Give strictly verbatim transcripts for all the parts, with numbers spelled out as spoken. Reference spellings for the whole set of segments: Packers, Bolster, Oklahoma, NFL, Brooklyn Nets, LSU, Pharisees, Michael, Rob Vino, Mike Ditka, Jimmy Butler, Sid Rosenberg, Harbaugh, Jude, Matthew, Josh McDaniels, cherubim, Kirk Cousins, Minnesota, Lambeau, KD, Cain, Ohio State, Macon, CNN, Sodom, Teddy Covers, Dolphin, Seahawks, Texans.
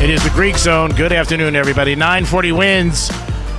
It is the Greek Zone. Good afternoon, everybody. nine forty wins.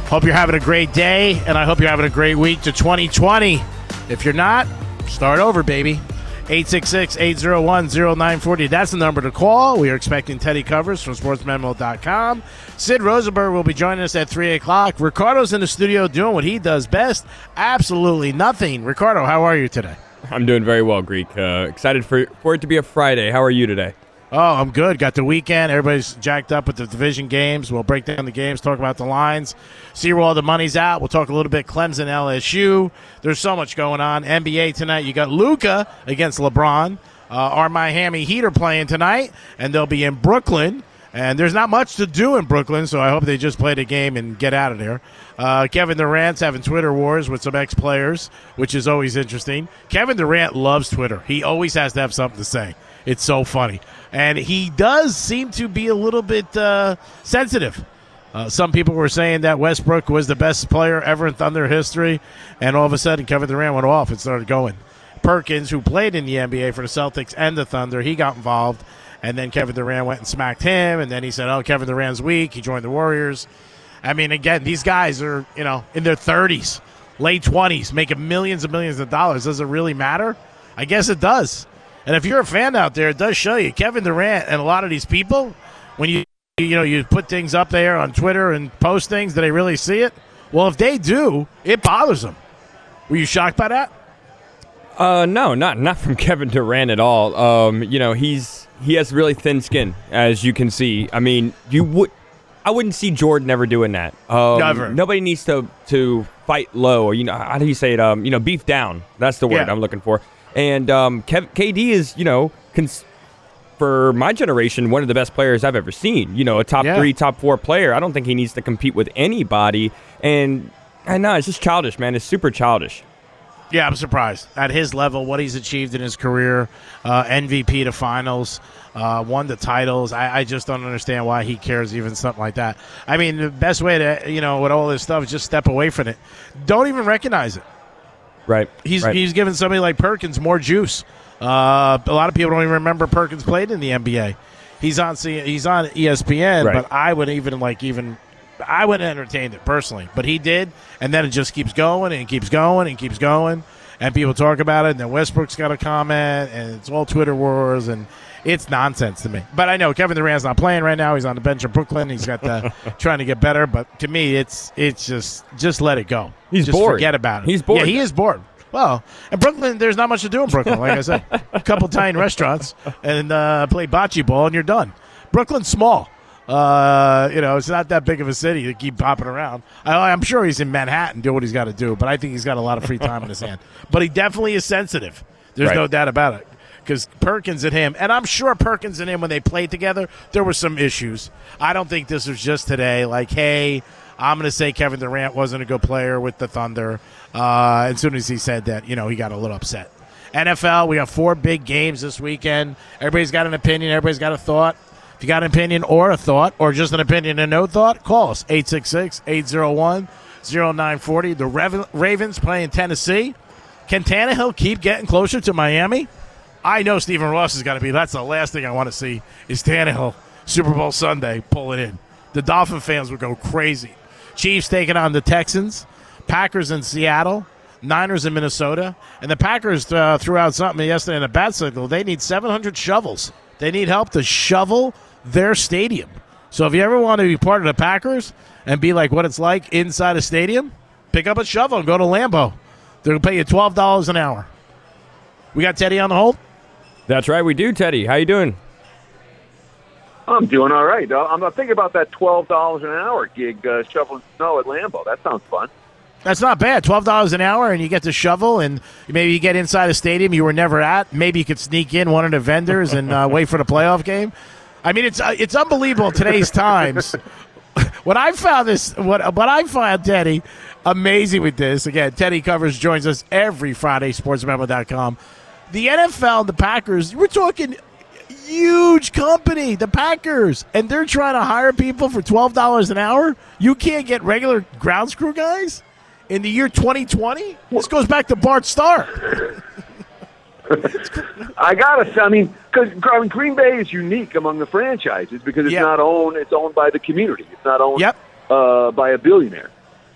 Hope you're having a great day, and I hope you're having a great week to twenty twenty. If you're not, start over, baby. eight six six, eight oh one, oh nine four oh. That's the number to call. We are expecting Teddy Covers from Sports Memo dot com. Sid Rosenberg will be joining us at three o'clock. Ricardo's in the studio doing what he does best, absolutely nothing. Ricardo, how are you today? I'm doing very well, Greek. Uh, excited for, for it to be a Friday. How are you today? Oh, I'm good. Got the weekend. Everybody's jacked up with the division games. We'll break down the games, talk about the lines, see where all the money's at. We'll talk a little bit Clemson, L S U. There's so much going on. N B A tonight, you got Luka against LeBron. Uh, our Miami Heat are playing tonight, and they'll be in Brooklyn. And there's not much to do in Brooklyn, so I hope they just play the game and get out of there. Uh, Kevin Durant's having Twitter wars with some ex-players, which is always interesting. Kevin Durant loves Twitter. He always has to have something to say. It's so funny. And he does seem to be a little bit uh, sensitive. Uh, some people were saying that Westbrook was the best player ever in Thunder history, and all of a sudden Kevin Durant went off and started going. Perkins, who played in the N B A for the Celtics and the Thunder, he got involved, and then Kevin Durant went and smacked him, and then he said, oh, Kevin Durant's weak. He joined the Warriors. I mean, again, these guys are, you know, in their thirties, late twenties, making millions and millions of dollars. Does it really matter? I guess it does. And if you're a fan out there, it does show you Kevin Durant and a lot of these people, when you you know you put things up there on Twitter and post things, do they really see it? Well, if they do, it bothers them. Were you shocked by that? Uh, no, not not from Kevin Durant at all. Um, you know, he's he has really thin skin, as you can see. I mean, you would I wouldn't see Jordan ever doing that. Um, Never. Nobody needs to to fight low, or you know, how do you say it? Um, you know, beef down. That's the word yeah. I'm looking for. And um, Kev- K D is, you know, cons- for my generation, one of the best players I've ever seen. You know, a top yeah. three, top four player. I don't think he needs to compete with anybody. And I know it's just childish, man. It's super childish. Yeah, I'm surprised. At his level, what he's achieved in his career, uh, M V P to finals, uh, won the titles. I-, I just don't understand why he cares even something like that. I mean, the best way to, you know, with all this stuff is just step away from it. Don't even recognize it. Right, he's right. he's giving somebody like Perkins more juice. Uh, a lot of people don't even remember Perkins played in the N B A. He's on he's on E S P N, right. But I wouldn't even like even I wouldn't entertain it personally. But he did, and then it just keeps going and keeps going and keeps going, and people talk about it. And then Westbrook's got a comment, and it's all Twitter wars, and it's nonsense to me. But I know Kevin Durant's not playing right now. He's on the bench in Brooklyn. He's got the trying to get better. But to me, it's it's just just let it go. He's just bored. Forget about it. He's bored. Yeah, he is bored. Well, in Brooklyn, there's not much to do in Brooklyn. Like I said, a couple Italian restaurants and uh, play bocce ball, and you're done. Brooklyn's small. Uh, you know, it's not that big of a city to keep popping around. I, I'm sure he's in Manhattan doing what he's got to do, but I think he's got a lot of free time in his hand. But he definitely is sensitive. There's right. no doubt about it. Because Perkins and him, and I'm sure Perkins and him, when they played together, there were some issues. I don't think this was just today. Like, hey, I'm going to say Kevin Durant wasn't a good player with the Thunder. Uh, as soon as he said that, you know, he got a little upset. N F L, we have four big games this weekend. Everybody's got an opinion. Everybody's got a thought. If you got an opinion or a thought or just an opinion and no thought, call us, eight six six, eight oh one, oh nine four oh. The Ravens playing Tennessee. Can Tannehill keep getting closer to Miami? I know Stephen Ross is going to be. That's the last thing I want to see is Tannehill, Super Bowl Sunday, pull it in. The Dolphin fans would go crazy. Chiefs taking on the Texans, Packers in Seattle, Niners in Minnesota. And the Packers uh, threw out something yesterday in a bat signal. They need seven hundred shovels. They need help to shovel their stadium. So if you ever want to be part of the Packers and be like what it's like inside a stadium, pick up a shovel and go to Lambeau. They'll pay you twelve dollars an hour. We got Teddy on the hold. That's right, we do, Teddy. How you doing? I'm doing all right. I'm thinking about that twelve dollars an hour gig uh, shoveling snow at Lambeau. That sounds fun. That's not bad. twelve dollars an hour, and you get to shovel, and maybe you get inside a stadium you were never at. Maybe you could sneak in one of the vendors and uh, wait for the playoff game. I mean, it's uh, it's unbelievable in today's times. What I found this, what what I found, Teddy, amazing with this. Again, Teddy Covers joins us every Friday, sports memo dot com. The N F L, the Packers, we're talking huge company, the Packers, and they're trying to hire people for twelve dollars an hour. You can't get regular grounds crew guys in the year twenty twenty. This goes back to Bart Starr. I gotta say, I mean, because I mean, Green Bay is unique among the franchises because it's yep. not owned. It's owned by the community. It's not owned yep. uh, by a billionaire,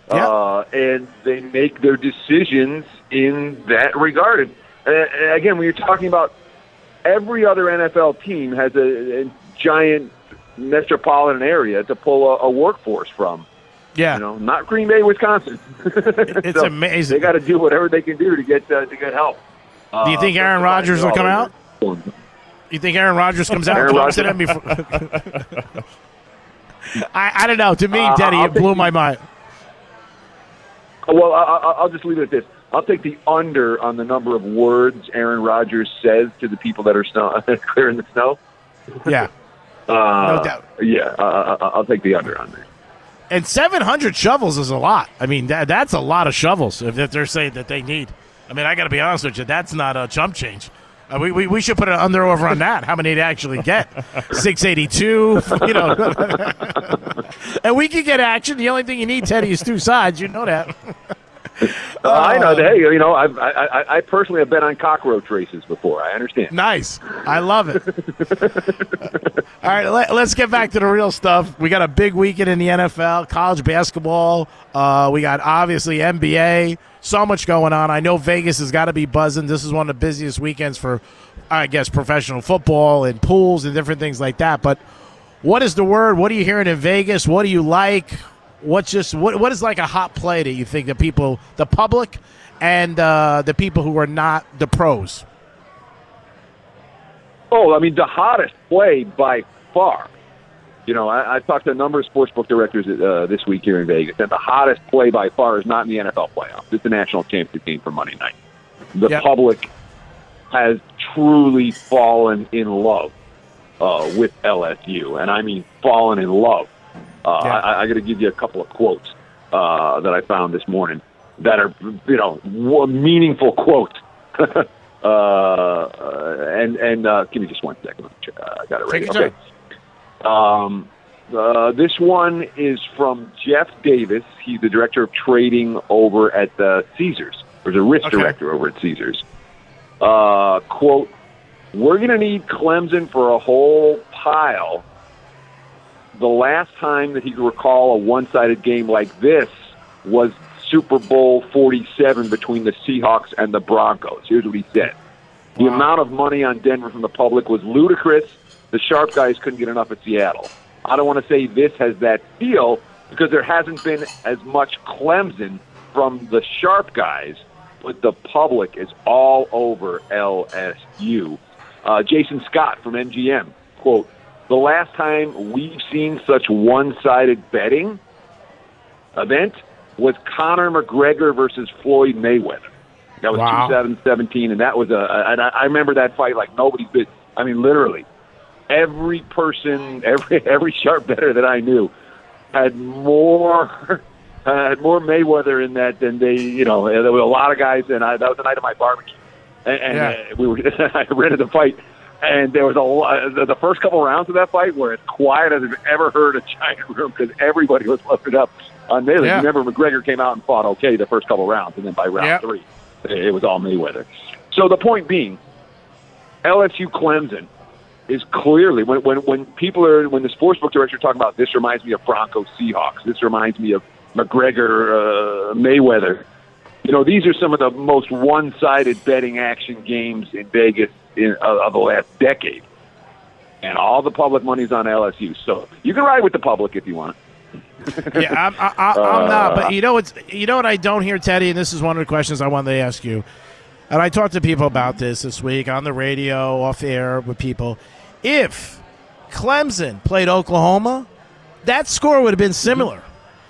yep. uh, and they make their decisions in that regard. And, and again, when you're talking about every other N F L team has a, a giant metropolitan area to pull a, a workforce from. Yeah, you know, not Green Bay, Wisconsin. It's so amazing. They got to do whatever they can do to get uh, to get help. Do you think Aaron uh, Rodgers will come out? You think Aaron Rodgers comes out and talks to them before? I, I don't know. To me, uh, Teddy, I'll it blew the, my mind. Well, I, I'll just leave it at this. I'll take the under on the number of words Aaron Rodgers says to the people that are snow, clearing the snow. Yeah. uh, no doubt. Yeah, uh, I'll take the under on that. And seven hundred shovels is a lot. I mean, that that's a lot of shovels if, if they're saying that they need. I mean, I got to be honest with you. That's not a chump change. Uh, we, we we should put an under over on that. How many to actually get? six eighty-two, you know. And we can get action. The only thing you need, Teddy, is two sides. You know that. uh, uh, I know that. Hey, you know, I've, I I I personally have been on cockroach races before. I understand. Nice. I love it. All right, let, let's get back to the real stuff. We got a big weekend in the N F L, college basketball. Uh, we got, obviously, N B A. So much going on. I know Vegas has got to be buzzing. This is one of the busiest weekends for, I guess, professional football and pools and different things like that. But what is the word? What are you hearing in Vegas? What do you like? What's just what? What is like a hot play that you think the people, the public, and uh, the people who are not the pros? Oh, I mean, the hottest play by far. You know, I, I talked to a number of sportsbook directors uh, this week here in Vegas, and the hottest play by far is not in the N F L playoffs. It's the national championship game for Monday night. The yep. public has truly fallen in love uh, with L S U, and I mean fallen in love. Uh, yeah. I, I got to give you a couple of quotes uh, that I found this morning that are, you know, meaningful quotes. uh, and and uh, give me just one second. I got it right. Okay. Time. Um, uh, this one is from Jeff Davis. He's the director of trading over at the Caesars. There's a risk okay. director over at Caesars. Uh, quote, "We're going to need Clemson for a whole pile. The last time that he could recall a one-sided game like this was Super Bowl forty-seven between the Seahawks and the Broncos." Here's what he said. "The wow. amount of money on Denver from the public was ludicrous. The sharp guys couldn't get enough at Seattle. I don't want to say this has that feel because there hasn't been as much Clemson from the sharp guys, but the public is all over L S U. Uh, Jason Scott from M G M, quote, "The last time we've seen such one-sided betting event was Conor McGregor versus Floyd Mayweather. That was wow. two thousand seventeen, and that was a, and I remember that fight like nobody's been, I mean, literally. Every person, every every sharp better that I knew had more uh, had more Mayweather in that than they, you know, there were a lot of guys, and I, that was the night of my barbecue. And, and yeah. uh, we were, I rented the fight, and there was a lot, the, the first couple rounds of that fight were as quiet as I've ever heard a giant room because everybody was lifted up on Mayweather. Yeah. Remember, McGregor came out and fought okay the first couple rounds, and then by round yeah. three, it was all Mayweather. So the point being, L S U Clemson is clearly when, when when people are when the sportsbook director talking about this reminds me of Broncos Seahawks, this reminds me of McGregor uh, Mayweather. You know, these are some of the most one-sided betting action games in Vegas in, uh, of the last decade, and all the public money's on L S U. So you can ride with the public if you want. yeah, I'm, I, I, I'm uh, not. But you know, it's you know what I don't hear, Teddy, and this is one of the questions I wanted to ask you. and I talked to people about this this week on the radio, off air with people. If Clemson played Oklahoma, that score would have been similar.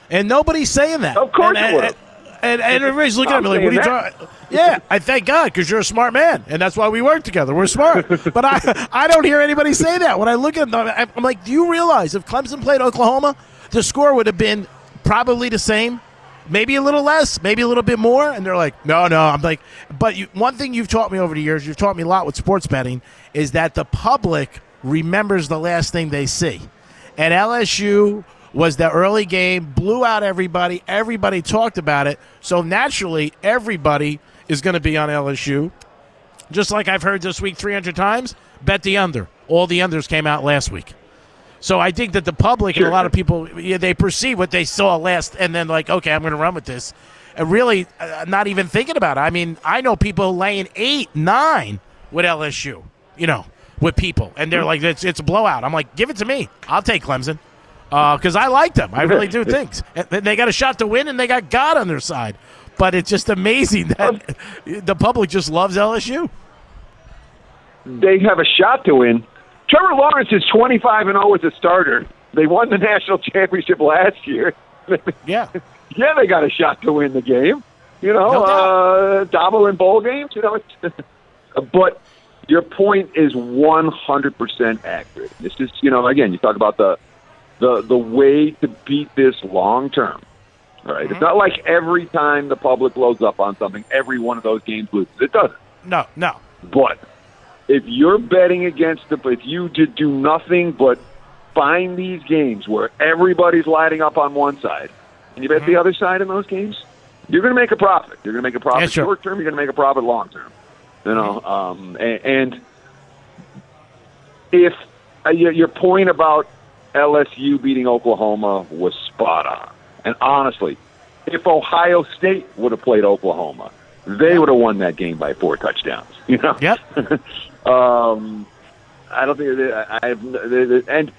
And nobody's saying that. Of course and, it would. And, and, and everybody's looking I'm at me like, what are you talking? Yeah, I thank God, because you're a smart man, and that's why we work together. We're smart. But I I don't hear anybody say that. When I look at them, I'm like, do you realize if Clemson played Oklahoma, the score would have been probably the same, maybe a little less, maybe a little bit more? And they're like, no, no. I'm like, but you, one thing you've taught me over the years, you've taught me a lot with sports betting, is that the public remembers the last thing they see. And L S U was the early game, blew out everybody. Everybody talked about it. So naturally, everybody is going to be on L S U. Just like I've heard this week three hundred times, bet the under. All the unders came out last week. So I think that the public sure. and a lot of people, yeah, they perceive what they saw last and then like, okay, I'm going to run with this. And really uh, not even thinking about it. I mean, I know people laying eight, nine with L S U, you know, with people. And they're like, it's, it's a blowout. I'm like, give it to me. I'll take Clemson. Because uh, I like them. I really do think. They got a shot to win, and they got God on their side. But it's just amazing that the public just loves L S U. They have a shot to win. Trevor Lawrence is twenty-five and oh as a starter. They won the national championship last year. Yeah. Yeah, they got a shot to win the game. You know, no uh, double in bowl games. You know, it's, but your point is one hundred percent accurate. This is, you know, again, you talk about the The the way to beat this long term, all right? Mm-hmm. It's not like every time the public blows up on something, every one of those games loses. It doesn't. No, no. But if you're betting against the, if you did do nothing but find these games where everybody's lighting up on one side, and you bet mm-hmm. the other side in those games, you're going to make a profit. You're going to make a profit yeah, sure. short term. You're going to make a profit long term. You know, mm-hmm. um, and, and if uh, your, your point about L S U beating Oklahoma was spot on. And honestly, if Ohio State would have played Oklahoma, they would have won that game by four touchdowns. You know? Yep. um, I don't think – I have, and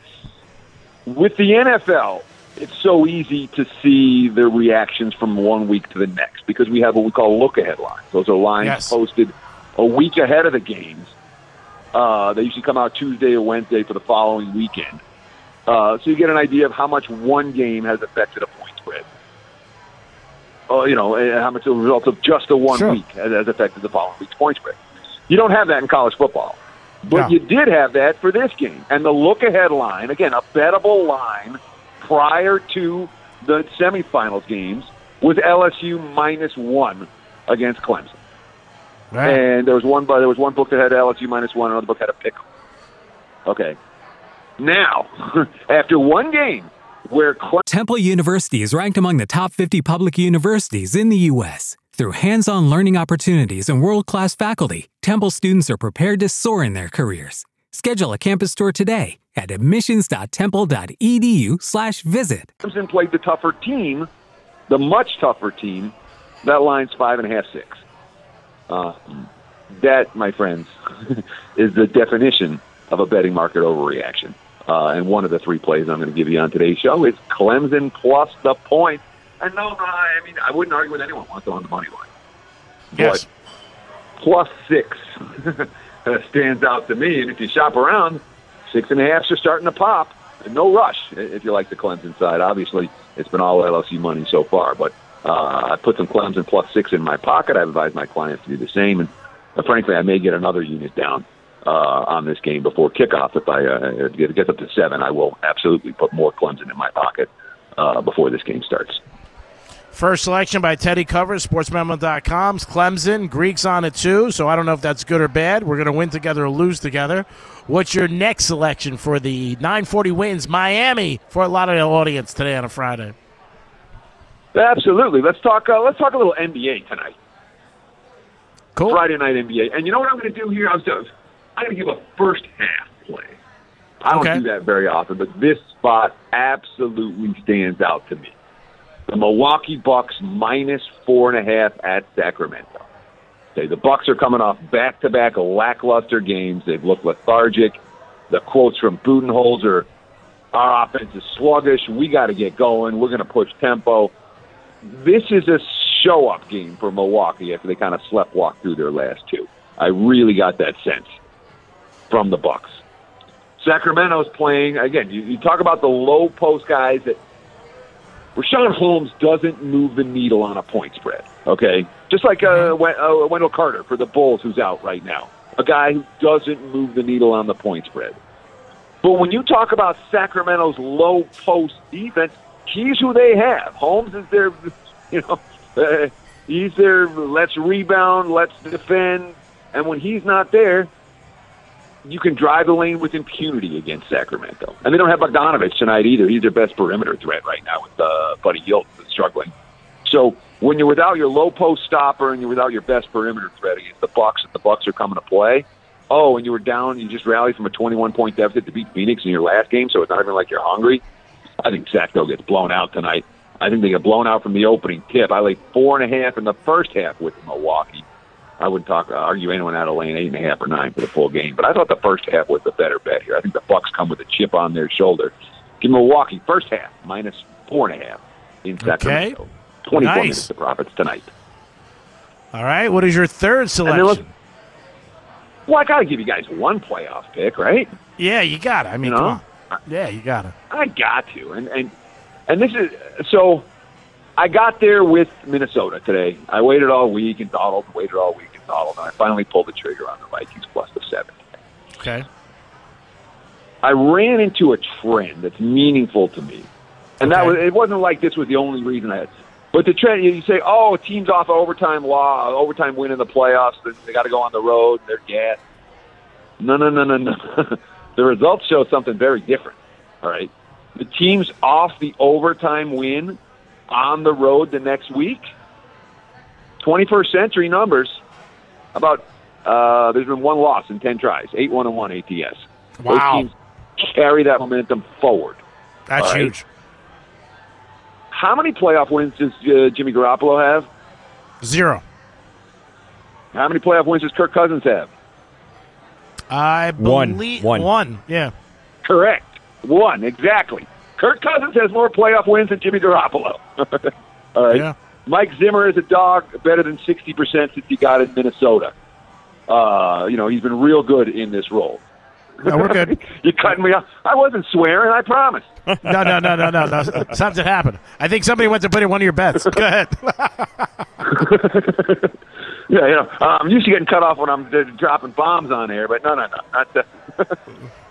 with the N F L, it's so easy to see the reactions from one week to the next because we have what we call look-ahead lines. Those are lines yes. posted a week ahead of the games. Uh, they usually come out Tuesday or Wednesday for the following weekend. Uh, so you get an idea of how much one game has affected a point spread. Uh, you know, and how much the results of just the one sure. week has, has affected the following week's point spread. You don't have that in college football. But no. you did have that for this game. And the look-ahead line, again, a bettable line prior to the semifinals games was L S U minus one against Clemson. Right. And there was one there was one book that had L S U minus one, another book had a pick. Okay. Now, after one game where Cle- Temple University is ranked among the top fifty public universities in the U S Through hands-on learning opportunities and world-class faculty, Temple students are prepared to soar in their careers. Schedule a campus tour today at admissions dot temple dot e d u slash visit. Clemson played the tougher team, the much tougher team. That line's five and a half, six. Uh, that, my friends, is the definition of a betting market overreaction. Uh, and one of the three plays I'm going to give you on today's show is Clemson plus the point. And no, I mean, I wouldn't argue with anyone wants on the money line. Yes. But plus six stands out to me. And if you shop around, six and a halfs are starting to pop. And no rush, if you like the Clemson side. Obviously, it's been all L S U money so far. But uh, I put some Clemson plus six in my pocket. I advise my clients to do the same. And uh, frankly, I may get another unit down Uh, on this game before kickoff. If I uh, if it gets up to seven, I will absolutely put more Clemson in my pocket uh, before this game starts. First selection by Teddy Covers, sports memo dot com's Clemson. Greeks on it too, so I don't know if that's good or bad. We're going to win together or lose together. What's your next selection for the nine forty wins Miami for a lot of the audience today on a Friday? Absolutely. Let's talk, uh, let's talk a little N B A tonight. Cool. Friday night N B A. And you know what I'm going to do here? I was doing I'm going to give a first-half play. I don't okay. do that very often, but this spot absolutely stands out to me. The Milwaukee Bucks minus four and a half at Sacramento. Okay, the Bucks are coming off back-to-back lackluster games. They've looked lethargic. The quotes from Budenholzer, our offense is sluggish. We got to get going. We're going to push tempo. This is a show-up game for Milwaukee after they kind of slept-walked through their last two. I really got that sense from the Bucks. Sacramento's playing, again, you, you talk about the low-post guys that Rashawn Holmes doesn't move the needle on a point spread, okay? Just like uh, Wendell Carter for the Bulls, who's out right now. A guy who doesn't move the needle on the point spread. But when you talk about Sacramento's low-post defense, he's who they have. Holmes is their, you know, uh, he's their let's rebound, let's defend. And when he's not there, you can drive the lane with impunity against Sacramento. And they don't have Bogdanovich tonight either. He's their best perimeter threat right now with uh, Buddy Yield struggling. So when you're without your low-post stopper and you're without your best perimeter threat against the Bucks, and the Bucks are coming to play, oh, and you were down, you just rallied from a twenty-one point deficit to beat Phoenix in your last game, so it's not even like you're hungry. I think Sac, though, gets blown out tonight. I think they get blown out from the opening tip. I laid four and a half in the first half with Milwaukee. I wouldn't talk argue anyone out of lane eight and a half or nine for the full game, but I thought the first half was the better bet here. I think the Bucks come with a chip on their shoulder. Give Milwaukee first half minus four and a half in Sacramento. Okay. Twenty-four nice. Minutes to profits tonight. All right, what is your third selection? Well, I got to give you guys one playoff pick, right? Yeah, you got it. I mean, you know? Come on. Yeah, you got it. I got to, and and and this is so. I got there with Minnesota today. I waited all week and dawdled, waited all week and dawdled, and I finally pulled the trigger on the Vikings plus the seven. Okay. I ran into a trend that's meaningful to me, and okay. that was, it wasn't like this was the only reason I had. But the trend, you say, oh, a team's off an overtime law, overtime win in the playoffs, they got to go on the road, they're gassed. No, no, no, no, no. The results show something very different. All right, the team's off the overtime win on the road the next week. twenty-first century numbers. About uh, there's been one loss in ten tries, eight one and one A T S. Wow. Those teams carry that momentum forward. That's right? Huge. How many playoff wins does uh, Jimmy Garoppolo have? Zero. How many playoff wins does Kirk Cousins have? I believe one. One. one. Yeah. Correct. One, exactly. Kirk Cousins has more playoff wins than Jimmy Garoppolo. All right. Yeah. Mike Zimmer is a dog better than sixty percent since he got in Minnesota. Uh, you know, he's been real good in this role. No, we're good. You're cutting me off. I wasn't swearing, I promise. no, no, no, no, no, no. Something happened. I think somebody went to put in one of your bets. Go ahead. yeah, you know, I'm used to getting cut off when I'm dropping bombs on air, but no, no, no. Not the,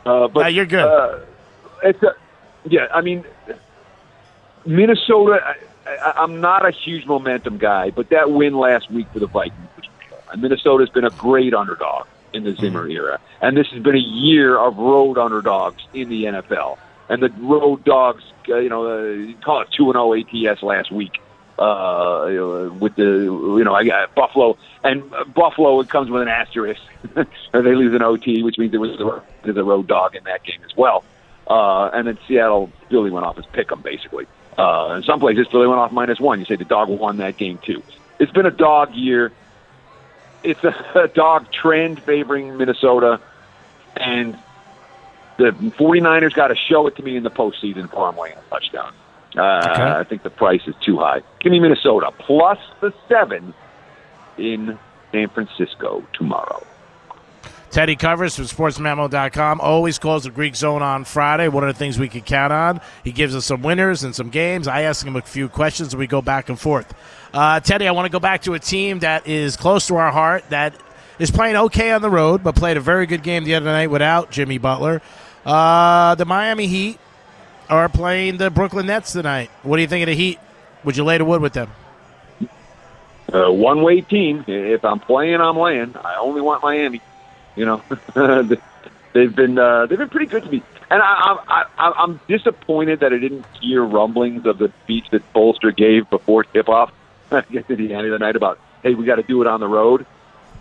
uh, but, no, you're good. Uh, it's a, yeah, I mean, Minnesota, I, I, I'm not a huge momentum guy, but that win last week for the Vikings was real. And Minnesota's been a great underdog in the Zimmer era. And this has been a year of road underdogs in the N F L. And the road dogs, uh, you know, uh, you call it two and oh A T S last week uh, you know, with the, you know, I got Buffalo. And Buffalo, it comes with an asterisk. They lose an O T, which means there was a road dog in that game as well. Uh, and then Seattle, Philly went off as pick'em, basically. Uh, in some places, Philly went off minus one. You say the dog won that game, too. It's been a dog year. It's a, a dog trend favoring Minnesota. And the 49ers got to show it to me in the postseason before I'm laying a touchdown. Uh, okay. I think the price is too high. Give me Minnesota, plus the seven in San Francisco tomorrow. Teddy Covers from sports memo dot com always calls the Greek Zone on Friday. One of the things we could count on. He gives us some winners and some games. I ask him a few questions, and we go back and forth. Uh, Teddy, I want to go back to a team that is close to our heart, that is playing okay on the road, but played a very good game the other night without Jimmy Butler. Uh, the Miami Heat are playing the Brooklyn Nets tonight. What do you think of the Heat? Would you lay the wood with them? Uh, one-way team. If I'm playing, I'm laying. I only want Miami. You know, they've been uh, they've been pretty good to me, and I, I, I, I'm disappointed that I didn't hear rumblings of the speech that Bolster gave before tip-off at the end of the night about, hey, we got to do it on the road.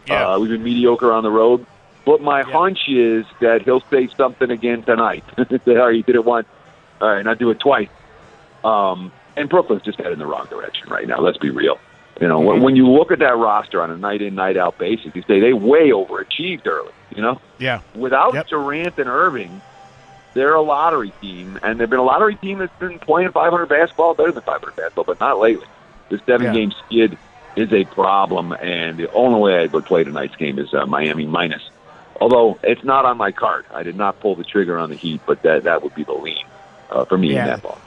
Yeah. Uh, we've been mediocre on the road, but my yeah. hunch is that he'll say something again tonight. Say, all right, you did it once, all right, now do it twice. Um, and Brooklyn's just headed in the wrong direction right now. Let's be real. You know, when you look at that roster on a night-in, night-out basis, you say they way overachieved early, you know? Yeah. Without yep. Durant and Irving, they're a lottery team, and they've been a lottery team that's been playing five hundred basketball better than five hundred basketball, but not lately. The seven-game yeah. skid is a problem, and the only way I would play tonight's game is uh, Miami minus. Although it's not on my card. I did not pull the trigger on the Heat, but that that would be the lean uh, for me yeah. in that ball.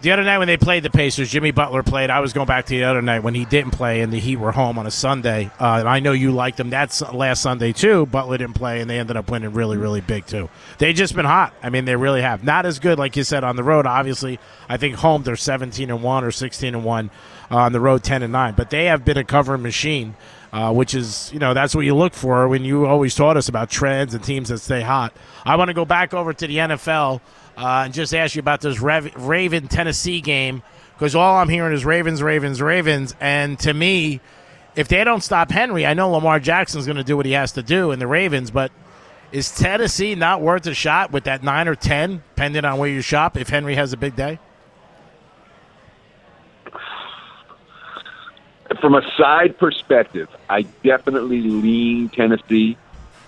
The other night when they played the Pacers, Jimmy Butler played. I was going back to the other night when he didn't play and the Heat were home on a Sunday. Uh, and I know you liked them that last Sunday, too. Butler didn't play, and they ended up winning really, really big, too. They've just been hot. I mean, they really have. Not as good, like you said, on the road, obviously. I think home they're seventeen and one or sixteen and one. Uh, on the road, ten and nine. But they have been a covering machine, uh, which is, you know, that's what you look for when you always taught us about trends and teams that stay hot. I want to go back over to the N F L. Uh, and just ask you about this Raven-Tennessee game, because all I'm hearing is Ravens, Ravens, Ravens. And to me, if they don't stop Henry, I know Lamar Jackson's going to do what he has to do in the Ravens, but is Tennessee not worth a shot with that nine or ten, depending on where you shop, if Henry has a big day? From a side perspective, I definitely lean Tennessee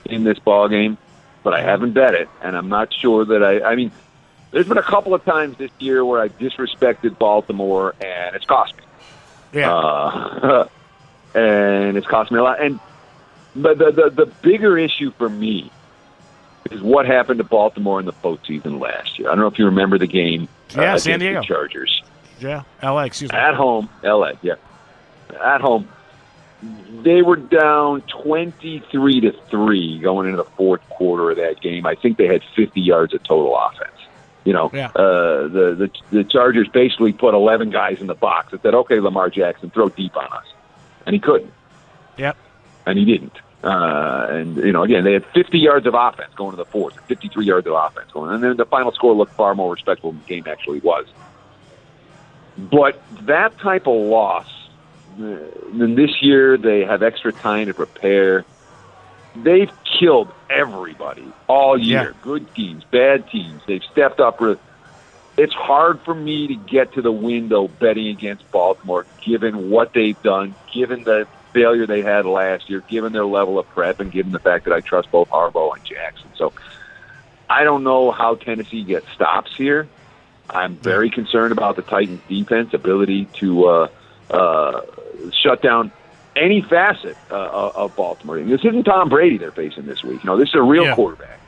in this ballgame, but I haven't bet it, and I'm not sure that I – I mean – there's been a couple of times this year where I disrespected Baltimore, and it's cost me. Yeah, uh, and it's cost me a lot. And but the, the the bigger issue for me is what happened to Baltimore in the postseason last year. I don't know if you remember the game. Yeah, uh, San Diego the Chargers. Yeah, L A. Excuse me. At home, L A. Yeah, at home, they were down twenty-three to three going into the fourth quarter of that game. I think they had fifty yards of total offense. You know, yeah. uh, the, the the Chargers basically put eleven guys in the box and said, okay, Lamar Jackson, throw deep on us. And he couldn't. Yep. And he didn't. Uh, and, you know, again, they had fifty yards of offense going to the fourth, fifty-three yards of offense going. And then the final score looked far more respectable than the game actually was. But that type of loss, then this year they have extra time to prepare. They've killed everybody all year. Yeah. Good teams, bad teams. They've stepped up. It's hard for me to get to the window betting against Baltimore, given what they've done, given the failure they had last year, given their level of prep, and given the fact that I trust both Harbaugh and Jackson. So I don't know how Tennessee gets stops here. I'm very concerned about the Titans' defense ability to uh, uh, shut down any facet uh, of Baltimore. And this isn't Tom Brady they're facing this week. You know, this is a real yeah. quarterback.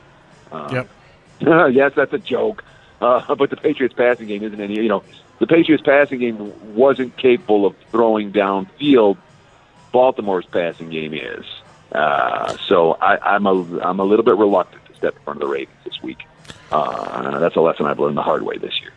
Um, yep. Yes, that's a joke. Uh, but the Patriots' passing game isn't any. You know, the Patriots' passing game wasn't capable of throwing downfield. Baltimore's passing game is. Uh, so I, I'm a I'm a little bit reluctant to step in front of the Ravens this week. Uh, that's a lesson I've learned the hard way this year.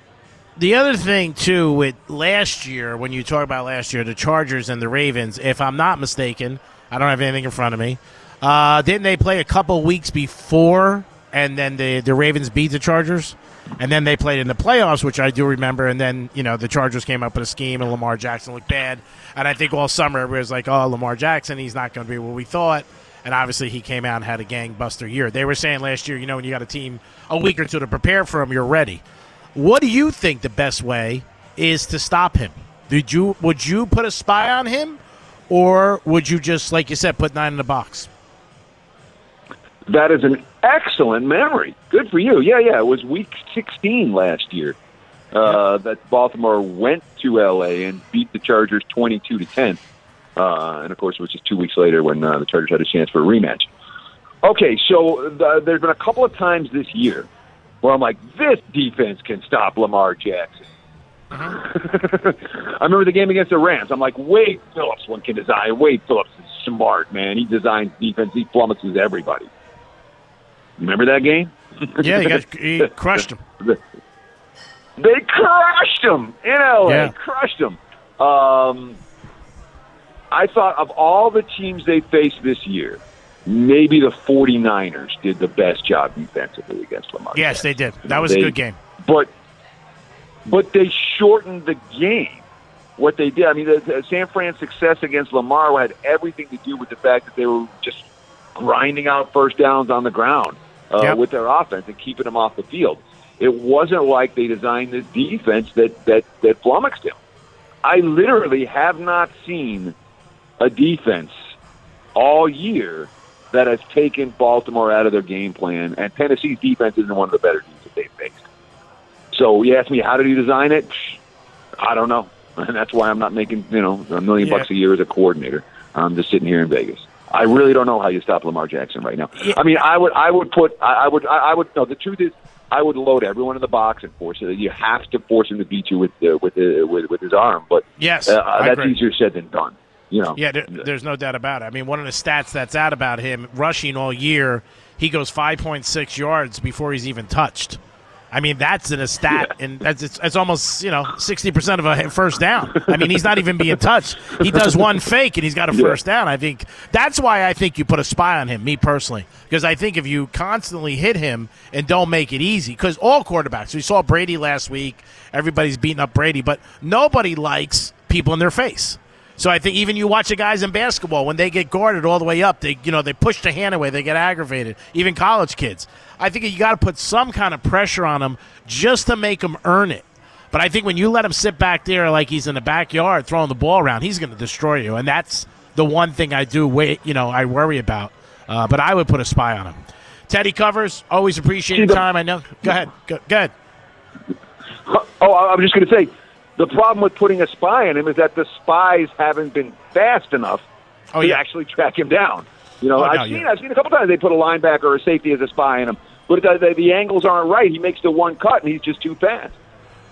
The other thing, too, with last year, when you talk about last year, the Chargers and the Ravens, if I'm not mistaken, I don't have anything in front of me, uh, didn't they play a couple weeks before, and then the, the Ravens beat the Chargers? And then they played in the playoffs, which I do remember, and then, you know, the Chargers came up with a scheme, and Lamar Jackson looked bad. And I think all summer everybody was like, oh, Lamar Jackson, he's not going to be what we thought. And obviously he came out and had a gangbuster year. They were saying last year, you know, when you got a team a week or two to prepare for him, you're ready. What do you think the best way is to stop him? Did you would you put a spy on him, or would you just, like you said, put nine in the box? That is an excellent memory. Good for you. Yeah, yeah. It was week sixteen last year uh, that Baltimore went to L A and beat the Chargers twenty-two to ten, uh, and of course it was just two weeks later when uh, the Chargers had a chance for a rematch. Okay, so the, there's been a couple of times this year where I'm like, this defense can stop Lamar Jackson. Uh-huh. I remember the game against the Rams. I'm like, Wade Phillips one can design. Wade Phillips is smart, man. He designs defense. He flummoxes everybody. Remember that game? Yeah, he, got, he crushed him. They crushed him in L A. Yeah. Crushed him. Um, I thought of all the teams they faced this year, maybe the 49ers did the best job defensively against Lamar. Yes, Jackson. They did. That was they, a good game. But but they shortened the game, what they did. I mean, the, the San Fran's success against Lamar had everything to do with the fact that they were just grinding out first downs on the ground uh, yep. with their offense and keeping them off the field. It wasn't like they designed this defense that, that, that flummoxed him. I literally have not seen a defense all year that has taken Baltimore out of their game plan, and Tennessee's defense isn't one of the better teams that they've faced. So you ask me, how did he design it? I don't know. and that's why I'm not making, you know, a million yeah. bucks a year as a coordinator. I'm just sitting here in Vegas. I really don't know how you stop Lamar Jackson right now. Yeah. I mean, I would, I would put, I, I would, I, I would. No, the truth is, I would load everyone in the box and force it. You have to force him to beat you with uh, with, uh, with with his arm, but yes, uh, that's agree. easier said than done. You know, yeah, there, there's no doubt about it. I mean, one of the stats that's out about him rushing all year, he goes five point six yards before he's even touched. I mean, that's in a stat, yeah. and that's it's, it's almost, you know, sixty percent of a first down. I mean, he's not even being touched. He does one fake, and he's got a yeah. first down. I think that's why I think you put a spy on him, me personally, because I think if you constantly hit him and don't make it easy, because all quarterbacks, we saw Brady last week, everybody's beating up Brady, but nobody likes people in their face. So I think even you watch the guys in basketball, when they get guarded all the way up, they you know they push the hand away, they get aggravated, even college kids. I think you got to put some kind of pressure on them just to make them earn it. But I think when you let him sit back there like he's in the backyard throwing the ball around, he's going to destroy you. And that's the one thing I do wait, you know, I worry about. Uh, but I would put a spy on him. Teddy Covers, always appreciate your time. I know. Go ahead. Go, go ahead. Oh, I'm just going to say, the problem with putting a spy on him is that the spies haven't been fast enough oh, to yeah. actually track him down. You know, oh, I've no, seen yeah. I've seen a couple times they put a linebacker or a safety as a spy on him, but the, the, the angles aren't right. He makes the one cut, and he's just too fast.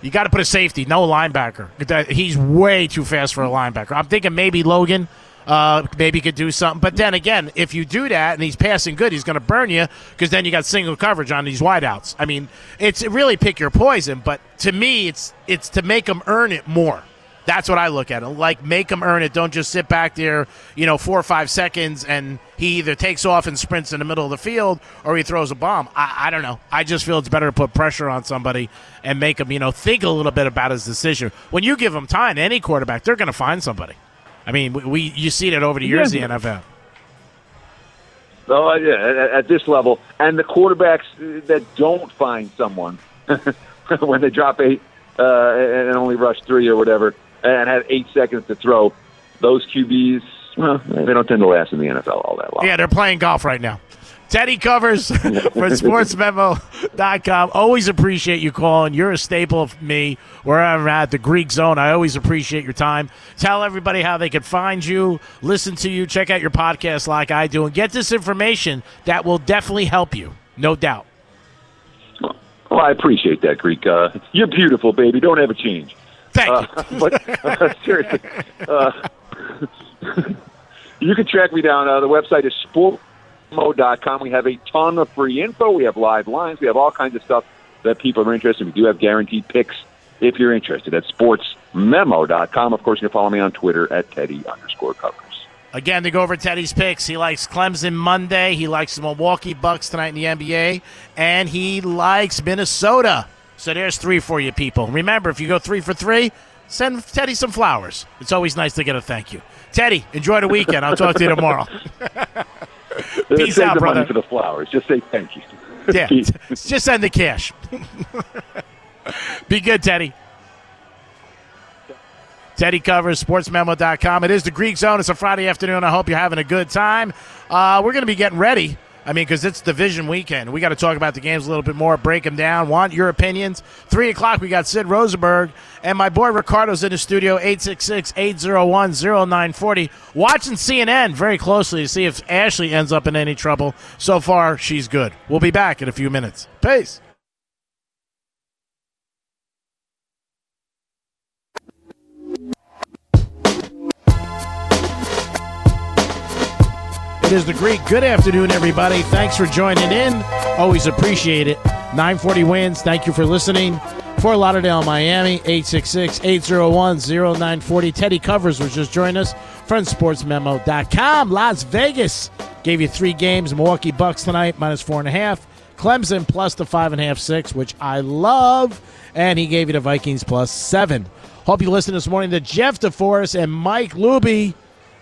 You got to put a safety, no linebacker. He's way too fast for a linebacker. I'm thinking maybe Logan uh, maybe could do something. But then again, if you do that and he's passing good, he's going to burn you because then you got single coverage on these wideouts. I mean, it's really pick your poison, but to me, it's it's to make them earn it more. That's what I look at. Like, make him earn it. Don't just sit back there, you know, four or five seconds, and he either takes off and sprints in the middle of the field or he throws a bomb. I, I don't know. I just feel it's better to put pressure on somebody and make him, you know, think a little bit about his decision. When you give him time, any quarterback, they're going to find somebody. I mean, we, we you see that over the years in yeah. the N F L. Oh, yeah, at, at this level. And the quarterbacks that don't find someone when they drop eight uh, and only rush three or whatever, and had eight seconds to throw, those Q Bs, well, they don't tend to last in the N F L all that long. Yeah, they're playing golf right now. Teddy Covers for sports memo dot com. Always appreciate you calling. You're a staple of me wherever I'm at, the Greek Zone. I always appreciate your time. Tell everybody how they can find you, listen to you, check out your podcast like I do, and get this information that will definitely help you, no doubt. Well, I appreciate that, Greek. Uh, you're beautiful, baby. Don't ever change. Thank you. Uh, but uh, seriously, uh, you can track me down. Uh, the website is sports memo dot com. We have a ton of free info. We have live lines. We have all kinds of stuff that people are interested in. We do have guaranteed picks if you're interested at sports memo dot com. Of course, you can follow me on Twitter at Teddy underscore Covers. Again, to go over Teddy's picks, he likes Clemson Monday. He likes the Milwaukee Bucks tonight in the N B A. And he likes Minnesota. So there's three for you, people. Remember, if you go three for three, send Teddy some flowers. It's always nice to get a thank you. Teddy, enjoy the weekend. I'll talk to you tomorrow. Peace out, brother. Money for the flowers. Just say thank you. Yeah, just send the cash. Be good, Teddy. Teddy Covers, sports memo dot com. It is the Greek Zone. It's a Friday afternoon. I hope you're having a good time. Uh, we're going to be getting ready. I mean, because it's division weekend. We got to talk about the games a little bit more, break them down, want your opinions. three o'clock, we got Sid Rosenberg, and my boy Ricardo's in the studio, eight six six, eight oh one, oh nine four oh. Watching C N N very closely to see if Ashley ends up in any trouble. So far, she's good. We'll be back in a few minutes. Peace. It is the Greek. Good afternoon, everybody. Thanks for joining in. Always appreciate it. nine forty wins. Thank you for listening. Fort Lauderdale, Miami, eight six six, eight oh one, oh nine four oh. Teddy Covers was just joining us from sports memo dot com. Las Vegas gave you three games. Milwaukee Bucks tonight, minus four and a half. Clemson plus the five and a half, six, which I love. And he gave you the Vikings plus seven. Hope you listened this morning to Jeff DeForest and Mike Luby.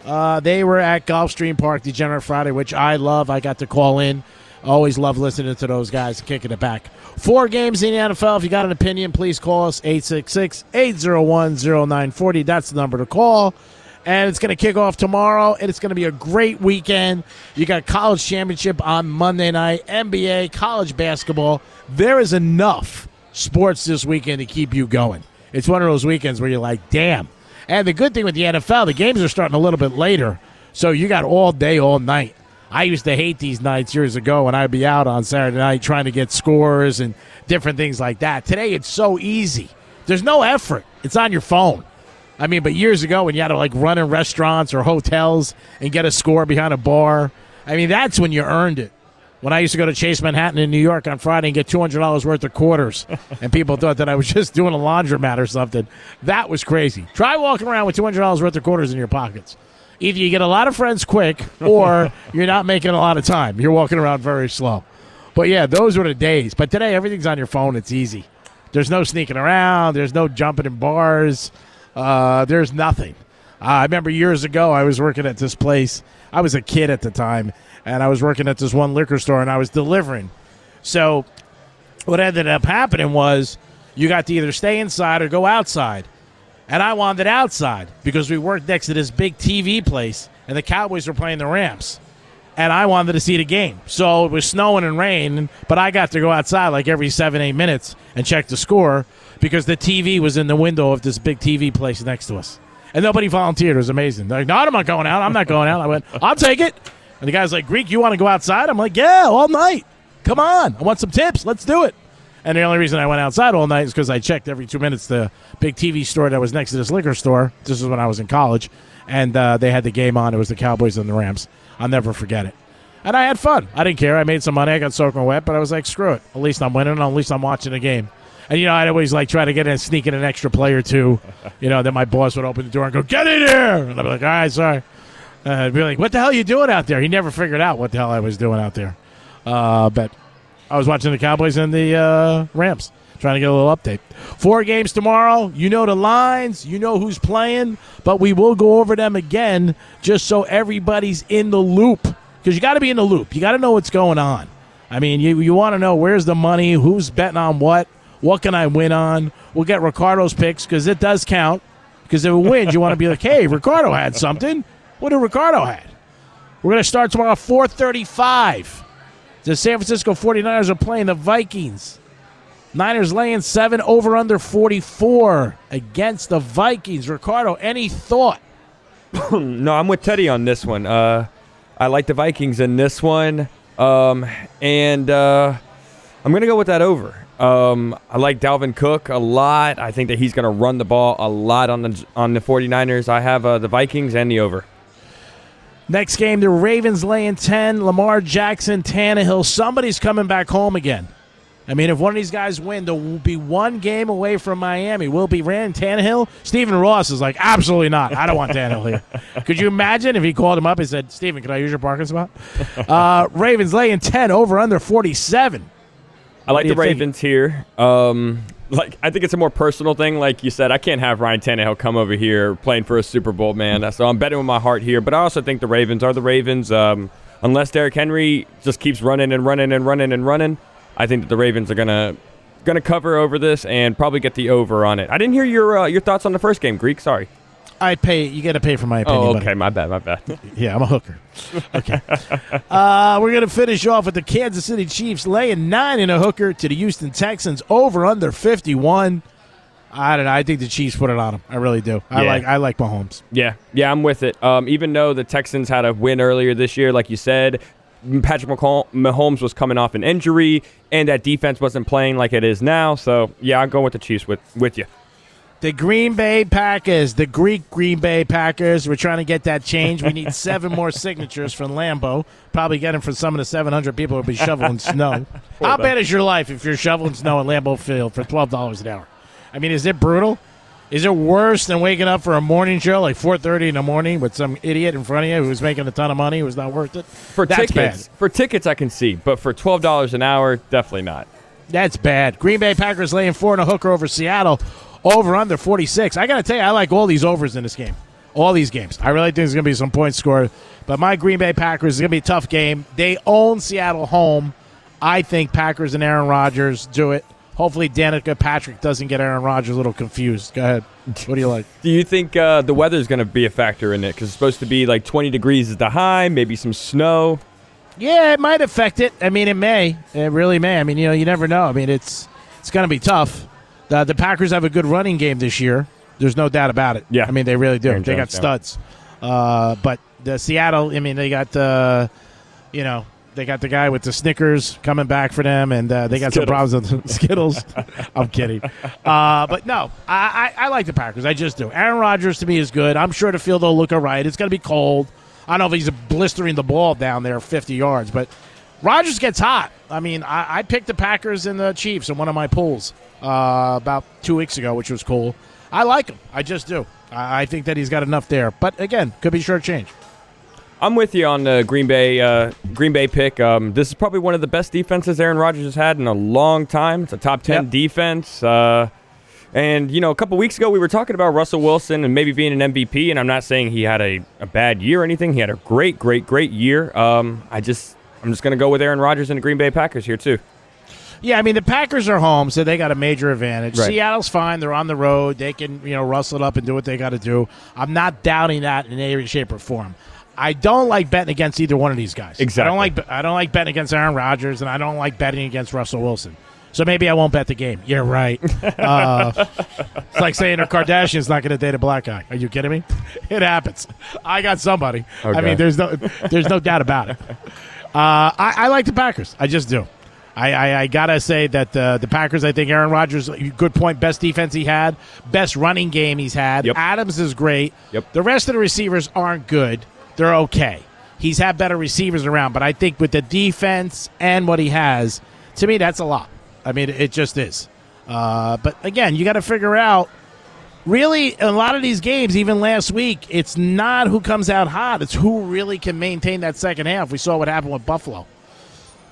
Uh, they were at Gulfstream Park Degenerate Friday, which I love. I got to call in. Always love listening to those guys kicking it back. Four games in the N F L. If you got an opinion, please call us, eight six six, eight oh one, oh nine four oh. That's the number to call. And it's going to kick off tomorrow, and it's going to be a great weekend. You got college championship on Monday night, N B A, college basketball. There is enough sports this weekend to keep you going. It's one of those weekends where you're like, damn. And the good thing with the N F L, the games are starting a little bit later, so you got all day, all night. I used to hate these nights years ago when I'd be out on Saturday night trying to get scores and different things like that. Today it's so easy. There's no effort. It's on your phone. I mean, but years ago when you had to like run in restaurants or hotels and get a score behind a bar, I mean, that's when you earned it. When I used to go to Chase Manhattan in New York on Friday and get two hundred dollars worth of quarters, and people thought that I was just doing a laundromat or something, that was crazy. Try walking around with two hundred dollars worth of quarters in your pockets. Either you get a lot of friends quick, or you're not making a lot of time. You're walking around very slow. But, yeah, those were the days. But today, everything's on your phone. It's easy. There's no sneaking around. There's no jumping in bars. Uh, there's nothing. Uh, I remember years ago I was working at this place. I was a kid at the time. And I was working at this one liquor store, and I was delivering. So what ended up happening was you got to either stay inside or go outside. And I wanted outside because we worked next to this big T V place, and the Cowboys were playing the Rams. And I wanted to see the game. So it was snowing and rain, but I got to go outside like every seven, eight minutes and check the score because the T V was in the window of this big T V place next to us. And nobody volunteered. It was amazing. They're like, no, I'm not going out. I'm not going out. I went, I'll take it. And the guy's like, Greek, you want to go outside? I'm like, yeah, all night. Come on. I want some tips. Let's do it. And the only reason I went outside all night is because I checked every two minutes the big T V store that was next to this liquor store. This is when I was in college. And uh, they had the game on. It was the Cowboys and the Rams. I'll never forget it. And I had fun. I didn't care. I made some money. I got soaking wet. But I was like, screw it. At least I'm winning. At least I'm watching the game. And, you know, I'd always, like, try to get in and sneak in an extra play or two. You know, then my boss would open the door and go, get in here. And I'd be like, all right, sorry. Uh, I'd be like, what the hell are you doing out there? He never figured out what the hell I was doing out there. Uh, but I was watching the Cowboys and the uh, Rams, trying to get a little update. Four games tomorrow. You know the lines. You know who's playing. But we will go over them again just so everybody's in the loop. Because you got to be in the loop. You got to know what's going on. I mean, you, you want to know where's the money, who's betting on what, what can I win on. We'll get Ricardo's picks because it does count. Because if it wins, you want to be like, hey, Ricardo had something. What did Ricardo had? We're going to start tomorrow at four thirty-five. The San Francisco forty-niners are playing the Vikings. Niners laying seven, over under forty-four against the Vikings. Ricardo, any thought? No, I'm with Teddy on this one. Uh, I like the Vikings in this one. Um, and uh, I'm going to go with that over. Um, I like Dalvin Cook a lot. I think that he's going to run the ball a lot on the on the forty-niners. I have uh, the Vikings and the over. Next game, the Ravens laying ten, Lamar Jackson, Tannehill. Somebody's coming back home again. I mean, if one of these guys win, there will be one game away from Miami. Will it be Rand Tannehill? Stephen Ross is like, absolutely not. I don't want Tannehill here. Could you imagine if he called him up and said, Stephen, can I use your parking spot? Uh, Ravens laying ten, over under forty-seven. I like the Ravens here. Um, like I think it's a more personal thing. Like you said, I can't have Ryan Tannehill come over here playing for a Super Bowl, man. So I'm betting with my heart here. But I also think the Ravens are the Ravens. Um, unless Derrick Henry just keeps running and running and running and running, I think that the Ravens are gonna gonna cover over this and probably get the over on it. I didn't hear your uh, your thoughts on the first game, Greek. Sorry. I pay. You got to pay for my opinion. Oh, okay. Buddy. My bad. My bad. Yeah, I'm a hooker. Okay. uh, we're going to finish off with the Kansas City Chiefs laying nine in a hooker to the Houston Texans over under fifty-one. I don't know. I think the Chiefs put it on them. I really do. I yeah. like I like Mahomes. Yeah. Yeah, I'm with it. Um, even though the Texans had a win earlier this year, like you said, Patrick Mahomes was coming off an injury, and that defense wasn't playing like it is now. So, yeah, I'll go with the Chiefs with, with you. The Green Bay Packers, the Greek Green Bay Packers. We're trying to get that change. We need seven more signatures from Lambeau. Probably get them for some of the seven hundred people who'll be shoveling snow. How bad is your life if you're shoveling snow at Lambeau Field for twelve dollars an hour? I mean, is it brutal? Is it worse than waking up for a morning show like four thirty in the morning with some idiot in front of you who's making a ton of money who's not worth it? For That's tickets, bad. For tickets, I can see, but for twelve dollars an hour, definitely not. That's bad. Green Bay Packers laying four and a hooker over Seattle. Over under forty-six. I got to tell you, I like all these overs in this game. All these games. I really think there's going to be some points scored. But my Green Bay Packers is going to be a tough game. They own Seattle home. I think Packers and Aaron Rodgers do it. Hopefully Danica Patrick doesn't get Aaron Rodgers a little confused. Go ahead. What do you like? Do you think uh, the weather is going to be a factor in it? Because it's supposed to be like twenty degrees is the high, maybe some snow. Yeah, it might affect it. I mean, it may. It really may. I mean, you know, you never know. I mean, it's it's going to be tough. Uh, the Packers have a good running game this year. There's no doubt about it. Yeah. I mean, they really do. Aaron they Jones, got studs. Yeah. Uh, but the Seattle, I mean, they got, uh, you know, they got the guy with the Snickers coming back for them, and uh, they got Skittles. some problems with Skittles. I'm kidding. Uh, but, no, I, I, I like the Packers. I just do. Aaron Rodgers, to me, is good. I'm sure the field will look all right. It's going to be cold. I don't know if he's blistering the ball down there fifty yards, but Rodgers gets hot. I mean, I, I picked the Packers and the Chiefs in one of my pools uh, about two weeks ago, which was cool. I like him. I just do. I, I think that he's got enough there. But, again, could be shortchanged. I'm with you on the Green Bay uh, Green Bay pick. Um, this is probably one of the best defenses Aaron Rodgers has had in a long time. It's a top ten yep. defense. Uh, and, you know, a couple weeks ago we were talking about Russell Wilson and maybe being an M V P, and I'm not saying he had a, a bad year or anything. He had a great, great, great year. Um, I just, I'm just going to go with Aaron Rodgers and the Green Bay Packers here too. Yeah, I mean, the Packers are home, so they got a major advantage. Right. Seattle's fine. They're on the road. They can, you know, rustle it up and do what they got to do. I'm not doubting that in any shape or form. I don't like betting against either one of these guys. Exactly. I don't like I don't like betting against Aaron Rodgers, and I don't like betting against Russell Wilson. So maybe I won't bet the game. You're right. Uh, it's like saying a Kardashian's not going to date a black guy. Are you kidding me? It happens. I got somebody. Okay. I mean, there's no there's no doubt about it. Uh, I, I like the Packers. I just do. I, I, I got to say that uh, the Packers, I think Aaron Rodgers, good point, best defense he had, best running game he's had. Yep. Adams is great. Yep. The rest of the receivers aren't good. They're okay. He's had better receivers around, but I think with the defense and what he has, to me, that's a lot. I mean, it just is. Uh, but, again, you got to figure out, really, in a lot of these games, even last week, it's not who comes out hot. It's who really can maintain that second half. We saw what happened with Buffalo.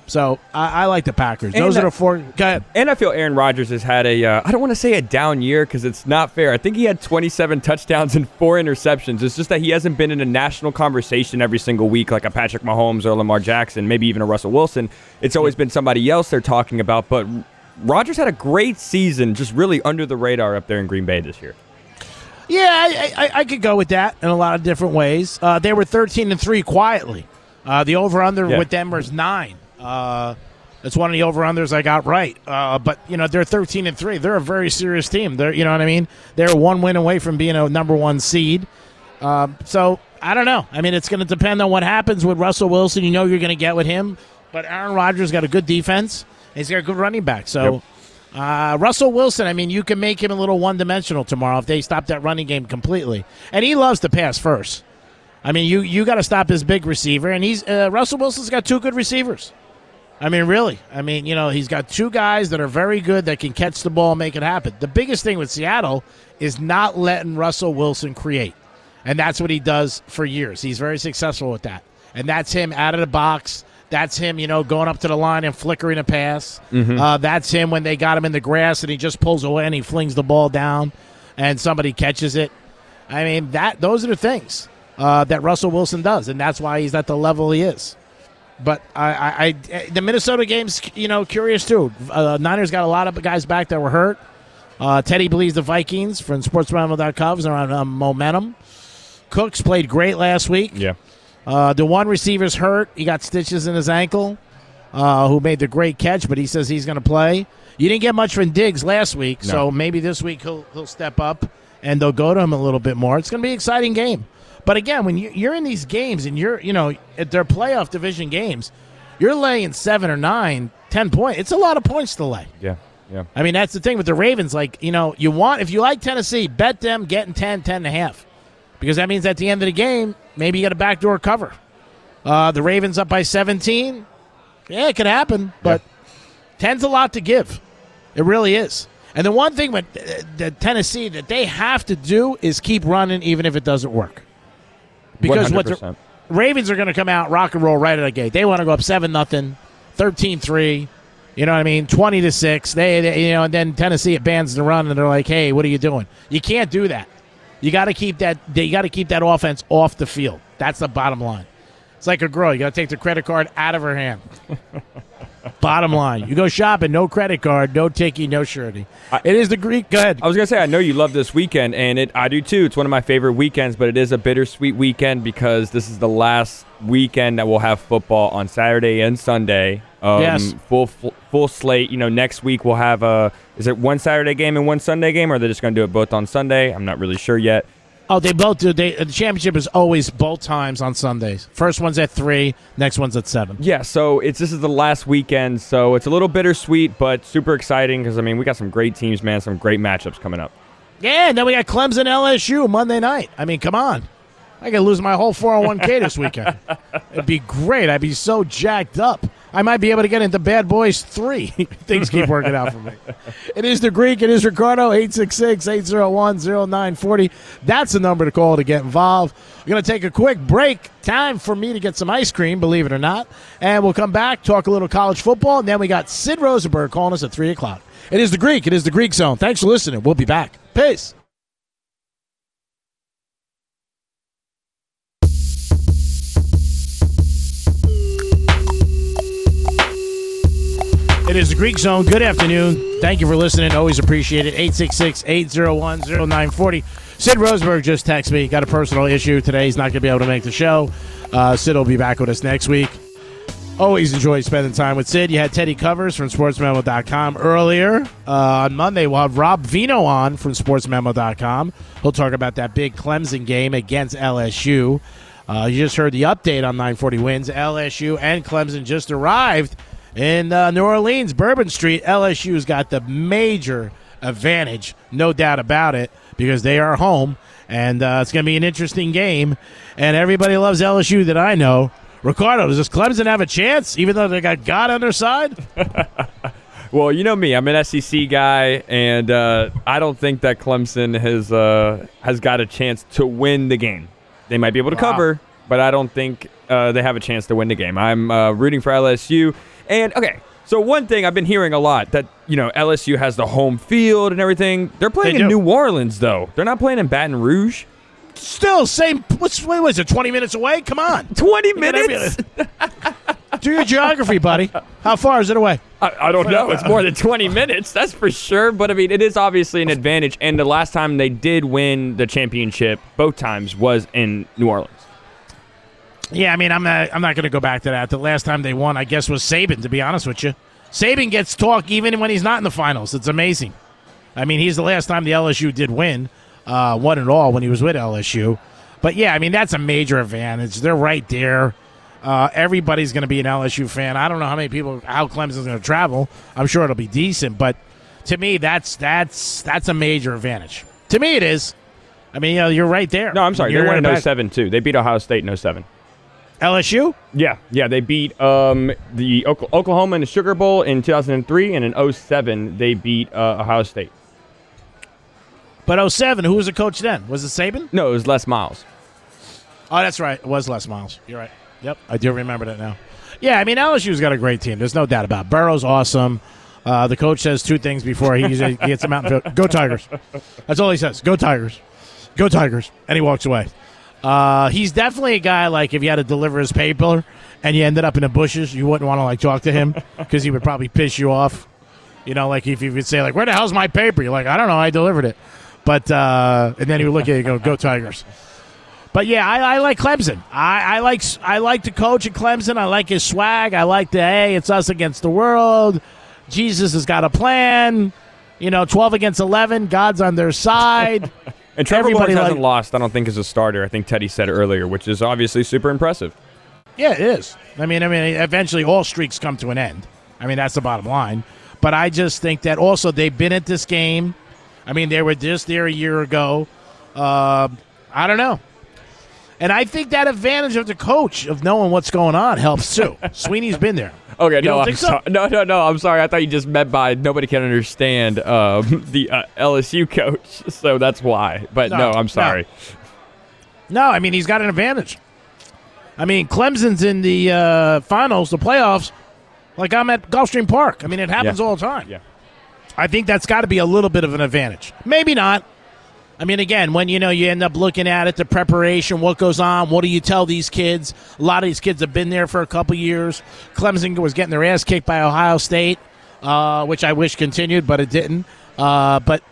So I, I like the Packers. And Those that, are the four. Go ahead. And I feel Aaron Rodgers has had a, uh, I don't want to say a down year because it's not fair. I think he had twenty-seven touchdowns and four interceptions. It's just that he hasn't been in a national conversation every single week like a Patrick Mahomes or a Lamar Jackson, maybe even a Russell Wilson. It's always been somebody else they're talking about. But Rodgers had a great season, just really under the radar up there in Green Bay this year. Yeah, I, I, I could go with that in a lot of different ways. Uh, they were thirteen and three quietly. Uh, the over-under yeah. with Denver is nine. Uh, it's one of the over-unders I got right. Uh, but, you know, they're thirteen and three. They're a very serious team. They're, you know what I mean? They're one win away from being a number one seed. Um, so, I don't know. I mean, it's going to depend on what happens with Russell Wilson. You know you're going to get with him. But Aaron Rodgers got a good defense. He's got a good running back. So, yep. uh, Russell Wilson, I mean, you can make him a little one-dimensional tomorrow if they stop that running game completely. And he loves to pass first. I mean, you, you got to stop his big receiver. And he's uh, Russell Wilson's got two good receivers. I mean, really. I mean, you know, he's got two guys that are very good that can catch the ball and make it happen. The biggest thing with Seattle is not letting Russell Wilson create, and that's what he does for years. He's very successful with that, and that's him out of the box. That's him, you know, going up to the line and flickering a pass. Mm-hmm. Uh, that's him when they got him in the grass, and he just pulls away and he flings the ball down, and somebody catches it. I mean, that those are the things uh, that Russell Wilson does, and that's why he's at the level he is. But I, I, I, the Minnesota game's, you know, curious too. Uh, Niners got a lot of guys back that were hurt. Uh, Teddy believes the Vikings from Sports Memo dot com is around um, momentum. Cooks played great last week. Yeah. Uh, the one receiver's hurt. He got stitches in his ankle, uh, who made the great catch, but he says he's going to play. You didn't get much from Diggs last week, no. so maybe this week he'll, he'll step up and they'll go to him a little bit more. It's going to be an exciting game. But again, when you're in these games and you're, you know, at their playoff division games, you're laying seven or nine, ten points. It's a lot of points to lay. Yeah, yeah. I mean, that's the thing with the Ravens. Like, you know, you want, if you like Tennessee, bet them getting ten, ten and a half. Because that means at the end of the game, maybe you got a backdoor cover. Uh, the Ravens up by seventeen. Yeah, it could happen. But yeah. ten's a lot to give. It really is. And the one thing with the Tennessee that they have to do is keep running even if it doesn't work. Because one hundred percent. What the Ravens are going to come out, rock and roll right out of the gate. They want to go up seven nothing, thirteen three, you know what I mean, twenty to six. They, they, you know, and then Tennessee abandons the run, and they're like, "Hey, what are you doing? You can't do that. You got to keep that. You got to keep that offense off the field. That's the bottom line. It's like a girl. You got to take the credit card out of her hand." Bottom line, you go shopping, no credit card, no ticky, no surety. It is the Greek. Go ahead. I was going to say, I know you love this weekend, and it I do too. It's one of my favorite weekends, but it is a bittersweet weekend because this is the last weekend that we'll have football on Saturday and Sunday. Um, yes. Full full slate. You know, next week we'll have a. Is it one Saturday game and one Sunday game, or are they just going to do it both on Sunday? I'm not really sure yet. Oh, they both do. They, the championship is always both times on Sundays. First one's at three, next one's at seven. Yeah, so it's this is the last weekend, so it's a little bittersweet, but super exciting because, I mean, we got some great teams, man, some great matchups coming up. Yeah, and then we got Clemson L S U Monday night. I mean, come on. I could lose my whole four oh one k this weekend. It'd be great. I'd be so jacked up. I might be able to get into Bad Boys three. Things keep working out for me. It is the Greek. It is Ricardo, eight six six, eight oh one, oh nine four oh. That's the number to call to get involved. We're going to take a quick break. Time for me to get some ice cream, believe it or not. And we'll come back, talk a little college football, and then we got Sid Rosenberg calling us at three o'clock. It is the Greek. It is the Greek Zone. Thanks for listening. We'll be back. Peace. It is the Greek Zone. Good afternoon. Thank you for listening. Always appreciate it. eight six six, eight oh one, oh nine four oh. Sid Rosenberg just texted me. Got a personal issue today. He's not going to be able to make the show. Uh, Sid will be back with us next week. Always enjoy spending time with Sid. You had Teddy Covers from Sports Memo dot com earlier. Uh, on Monday, we'll have Rob Vino on from Sports Memo dot com. He'll talk about that big Clemson game against L S U. Uh, you just heard the update on nine forty wins. L S U and Clemson just arrived in uh, New Orleans, Bourbon Street. L S U's got the major advantage, no doubt about it, because they are home, and uh, it's going to be an interesting game, and everybody loves L S U that I know. Ricardo, does this Clemson have a chance, even though they got God on their side? Well, you know me. I'm an S E C guy, and uh, I don't think that Clemson has uh, has got a chance to win the game. They might be able to wow. cover, but I don't think uh, they have a chance to win the game. I'm uh, rooting for L S U. And, okay, so one thing I've been hearing a lot, that, you know, L S U has the home field and everything. They're playing they in do. New Orleans, though. They're not playing in Baton Rouge. Still, same. What's, what was it, twenty minutes away? Come on. twenty minutes? Do your geography, buddy. How far is it away? I, I don't know. It's more than twenty minutes, that's for sure. But, I mean, it is obviously an advantage. And the last time they did win the championship, both times, was in New Orleans. Yeah, I mean, I'm not, I'm not going to go back to that. The last time they won, I guess, was Saban, to be honest with you. Saban gets talk even when he's not in the finals. It's amazing. I mean, he's the last time the L S U did win, uh, won it all when he was with L S U. But, yeah, I mean, that's a major advantage. They're right there. Uh, everybody's going to be an L S U fan. I don't know how many people, how Clemson's going to travel. I'm sure it'll be decent. But to me, that's that's that's a major advantage. To me, it is. I mean, you know, you're right there. No, I'm sorry. You're they won in oh seven, too. They beat Ohio State in oh seven. L S U? Yeah, yeah. They beat um, the Oklahoma in the Sugar Bowl in two thousand three, and in oh seven, they beat uh, Ohio State. But oh seven, who was the coach then? Was it Saban? No, it was Les Miles. Oh, that's right. It was Les Miles. You're right. Yep, I do remember that now. Yeah, I mean, L S U's got a great team. There's no doubt about it. Burrow's awesome. Uh, the coach says two things before he gets them out and goes, go Tigers. That's all he says. Go Tigers. Go Tigers. And he walks away. Uh, he's definitely a guy, like, if you had to deliver his paper and you ended up in the bushes, you wouldn't want to, like, talk to him because he would probably piss you off. You know, like, if you would say, like, where the hell's my paper? You're like, I don't know. I delivered it. But, uh, and then he would look at you and go, go Tigers. But, yeah, I, I like Clemson. I, I like I like the coach at Clemson. I like his swag. I like the, hey, it's us against the world. Jesus has got a plan. You know, twelve against eleven. God's on their side. And Trevor Everybody Lawrence hasn't like, lost, I don't think, as a starter. I think Teddy said earlier, which is obviously super impressive. Yeah, it is. I mean, I mean, eventually all streaks come to an end. I mean, that's the bottom line. But I just think that also they've been at this game. I mean, they were just there a year ago. Uh, I don't know. And I think that advantage of the coach of knowing what's going on helps too. Sweeney's been there. Okay, you no, I'm so? sorry. No, no, no. I'm sorry. I thought you just meant by nobody can understand uh, the uh, L S U coach, so that's why. But no, no I'm sorry. No. no, I mean, he's got an advantage. I mean, Clemson's in the uh, finals, the playoffs, like I'm at Gulfstream Park. I mean, it happens yeah. all the time. Yeah. I think that's got to be a little bit of an advantage. Maybe not. I mean, again, when you know you end up looking at it, the preparation, what goes on, what do you tell these kids? A lot of these kids have been there for a couple years. Clemson was getting their ass kicked by Ohio State, uh, which I wish continued, but it didn't. Uh, but,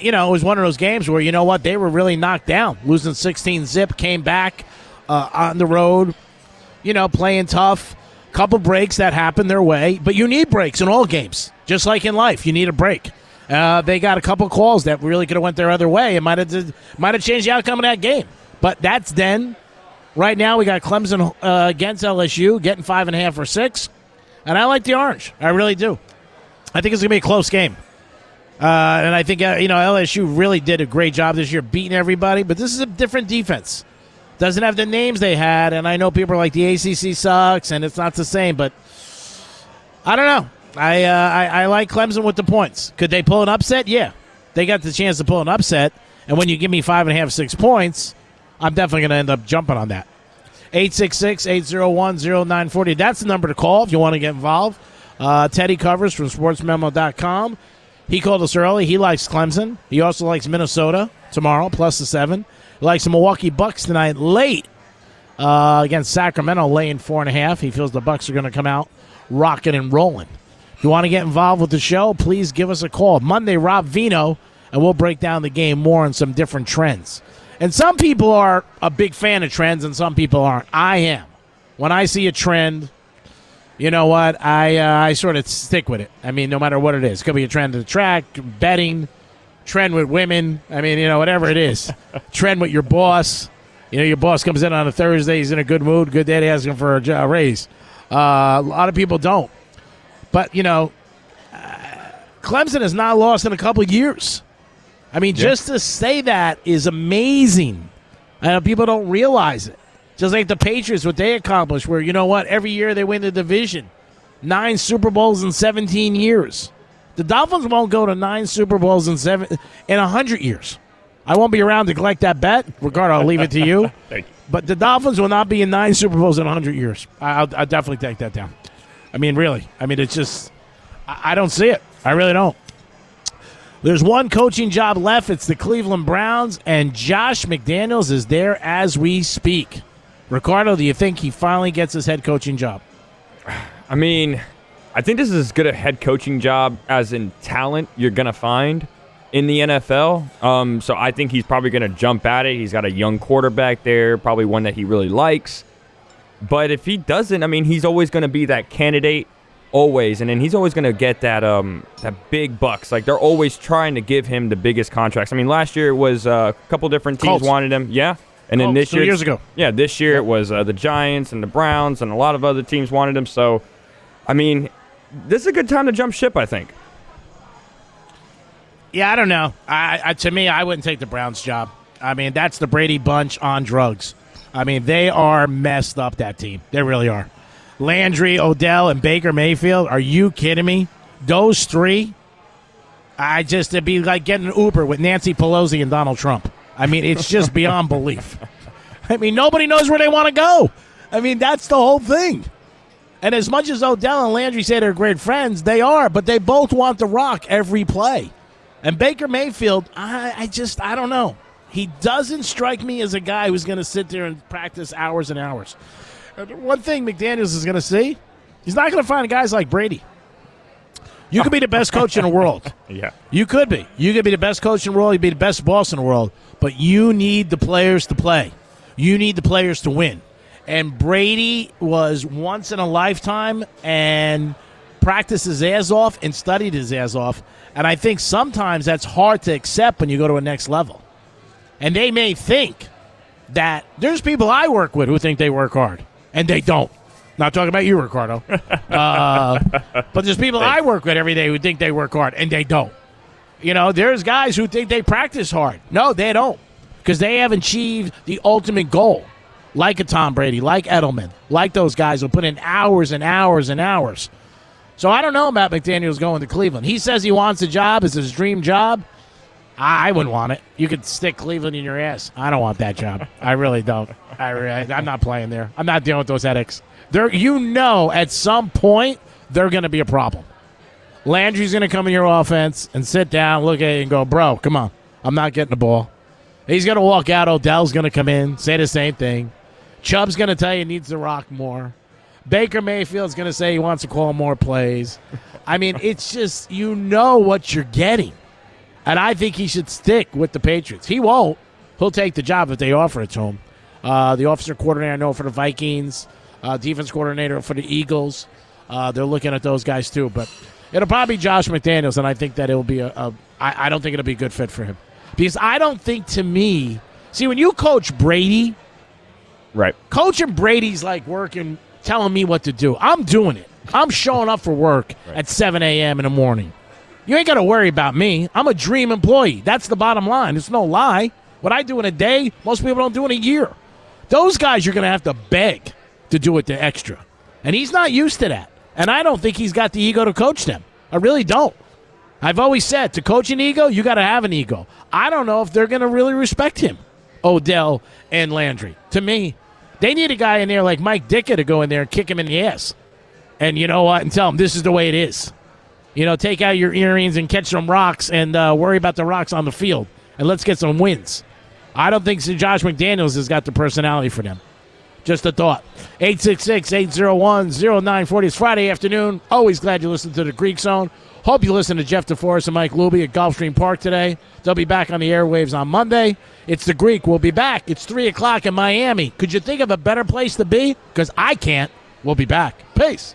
you know, it was one of those games where, you know what, they were really knocked down, losing sixteen zip, came back uh, on the road, you know, playing tough. couple breaks that happen their way, but you need breaks in all games. Just like in life, you need a break. Uh, they got a couple calls that really could have went their other way. It might have might have changed the outcome of that game. But that's then. Right now we got Clemson uh, against L S U getting five and a half or six. And I like the orange. I really do. I think it's going to be a close game. Uh, and I think, you know, L S U really did a great job this year beating everybody. But this is a different defense. Doesn't have the names they had. And I know people are like, the A C C sucks and it's not the same. But I don't know. I, uh, I I like Clemson with the points. Could they pull an upset? Yeah. They got the chance to pull an upset. And when you give me five and a half, six points, I'm definitely going to end up jumping on that. eight six six, eight oh one, oh nine four oh. That's the number to call if you want to get involved. Uh, Teddy Covers from sports memo dot com. He called us early. He likes Clemson. He also likes Minnesota tomorrow, plus the seven. He likes the Milwaukee Bucks tonight late uh, against Sacramento, laying four and a half. He feels the Bucks are going to come out rocking and rolling. If you want to get involved with the show, please give us a call. Monday, Rob Vino, and we'll break down the game more on some different trends. And some people are a big fan of trends, and some people aren't. I am. When I see a trend, you know what? I uh, I sort of stick with it. I mean, no matter what it is. It could be a trend to the track, betting, trend with women. I mean, you know, whatever it is. Trend with your boss. You know, your boss comes in on a Thursday. He's in a good mood. Good day to ask him for a raise. Uh, a lot of people don't. But, you know, uh, Clemson has not lost in a couple of years. I mean, yeah. Just to say that is amazing. I know people don't realize it. Just like the Patriots, what they accomplished, where, you know what, every year they win the division. Nine Super Bowls in seventeen years. The Dolphins won't go to nine Super Bowls in seven in one hundred years. I won't be around to collect that bet. Ricardo, I'll leave it to you. Thank you. But the Dolphins will not be in nine Super Bowls in one hundred years. I'll, I'll definitely take that down. I mean, really. I mean, it's just I, I don't see it. I really don't. There's one coaching job left. It's the Cleveland Browns, and Josh McDaniels is there as we speak. Ricardo, do you think he finally gets his head coaching job? I mean, I think this is as good a head coaching job as in talent you're going to find in the N F L. Um, so I think he's probably going to jump at it. He's got a young quarterback there, probably one that he really likes. But if he doesn't, I mean, he's always going to be that candidate. Always, and then he's always going to get that um that big bucks. Like, they're always trying to give him the biggest contracts. I mean, last year it was uh, a couple different teams Colts. wanted him. Yeah, and Colts, then this year, two years ago, yeah, this year it was uh, the Giants and the Browns and a lot of other teams wanted him. So, I mean, this is a good time to jump ship, I think. Yeah, I don't know. I, I to me, I wouldn't take the Browns job. I mean, that's the Brady bunch on drugs. I mean, they are messed up. That team, they really are. Landry, Odell, and Baker Mayfield. Are you kidding me? Those three, I just, it'd be like getting an Uber with Nancy Pelosi and Donald Trump. I mean, it's just beyond belief. I mean, nobody knows where they want to go. I mean, that's the whole thing. And as much as Odell and Landry say they're great friends, they are, but they both want to rock every play. And Baker Mayfield, I, I just, I don't know. He doesn't strike me as a guy who's going to sit there and practice hours and hours. One thing McDaniels is going to see, he's not going to find guys like Brady. You could be the best coach in the world. Yeah. You could be. You could be the best coach in the world. You'd be the best boss in the world. But you need the players to play. You need the players to win. And Brady was once in a lifetime and practiced his ass off and studied his ass off. And I think sometimes that's hard to accept when you go to a next level. And they may think that there's people I work with who think they work hard. And they don't. Not talking about you, Ricardo. Uh, but there's people Thanks. I work with every day who think they work hard, and they don't. You know, there's guys who think they practice hard. No, they don't, because they haven't achieved the ultimate goal, like a Tom Brady, like Edelman, like those guys who put in hours and hours and hours. So I don't know about McDaniels going to Cleveland. He says he wants a job. It's his dream job. I wouldn't want it. You could stick Cleveland in your ass. I don't want that job. I really don't. I really, I'm not playing there. I'm not dealing with those headaches. They're, you know, at some point, they're going to be a problem. Landry's going to come in your offense and sit down, look at you, and go, bro, come on. I'm not getting the ball. He's going to walk out. Odell's going to come in, say the same thing. Chubb's going to tell you he needs to rock more. Baker Mayfield's going to say he wants to call more plays. I mean, it's just, you know what you're getting. And I think he should stick with the Patriots. He won't. He'll take the job if they offer it to him. Uh, the offensive coordinator, I know, for the Vikings. uh, defense coordinator for the Eagles. Uh, they're looking at those guys too, but it'll probably be Josh McDaniels, and I think that it'll be a, a I, I don't think it'll be a good fit for him. Because I don't think, to me, see, when you coach Brady, right? Coaching Brady's like working, telling me what to do. I'm doing it. I'm showing up for work right. at seven a.m. in the morning. You ain't got to worry about me. I'm a dream employee. That's the bottom line. It's no lie. What I do in a day, most people don't do in a year. Those guys, you're going to have to beg to do it the extra. And he's not used to that. And I don't think he's got the ego to coach them. I really don't. I've always said, to coach an ego, you got to have an ego. I don't know if they're going to really respect him, Odell and Landry. To me, they need a guy in there like Mike Ditka to go in there and kick him in the ass. And you know what? And tell him this is the way it is. You know, take out your earrings and catch some rocks and uh, worry about the rocks on the field. And let's get some wins. I don't think Josh McDaniels has got the personality for them. Just a thought. eight six six, eight oh one, oh nine four oh. It's Friday afternoon. Always glad you listen to the Greek Zone. Hope you listen to Jeff DeForest and Mike Luby at Gulfstream Park today. They'll be back on the airwaves on Monday. It's the Greek. We'll be back. It's three o'clock in Miami. Could you think of a better place to be? Because I can't. We'll be back. Peace.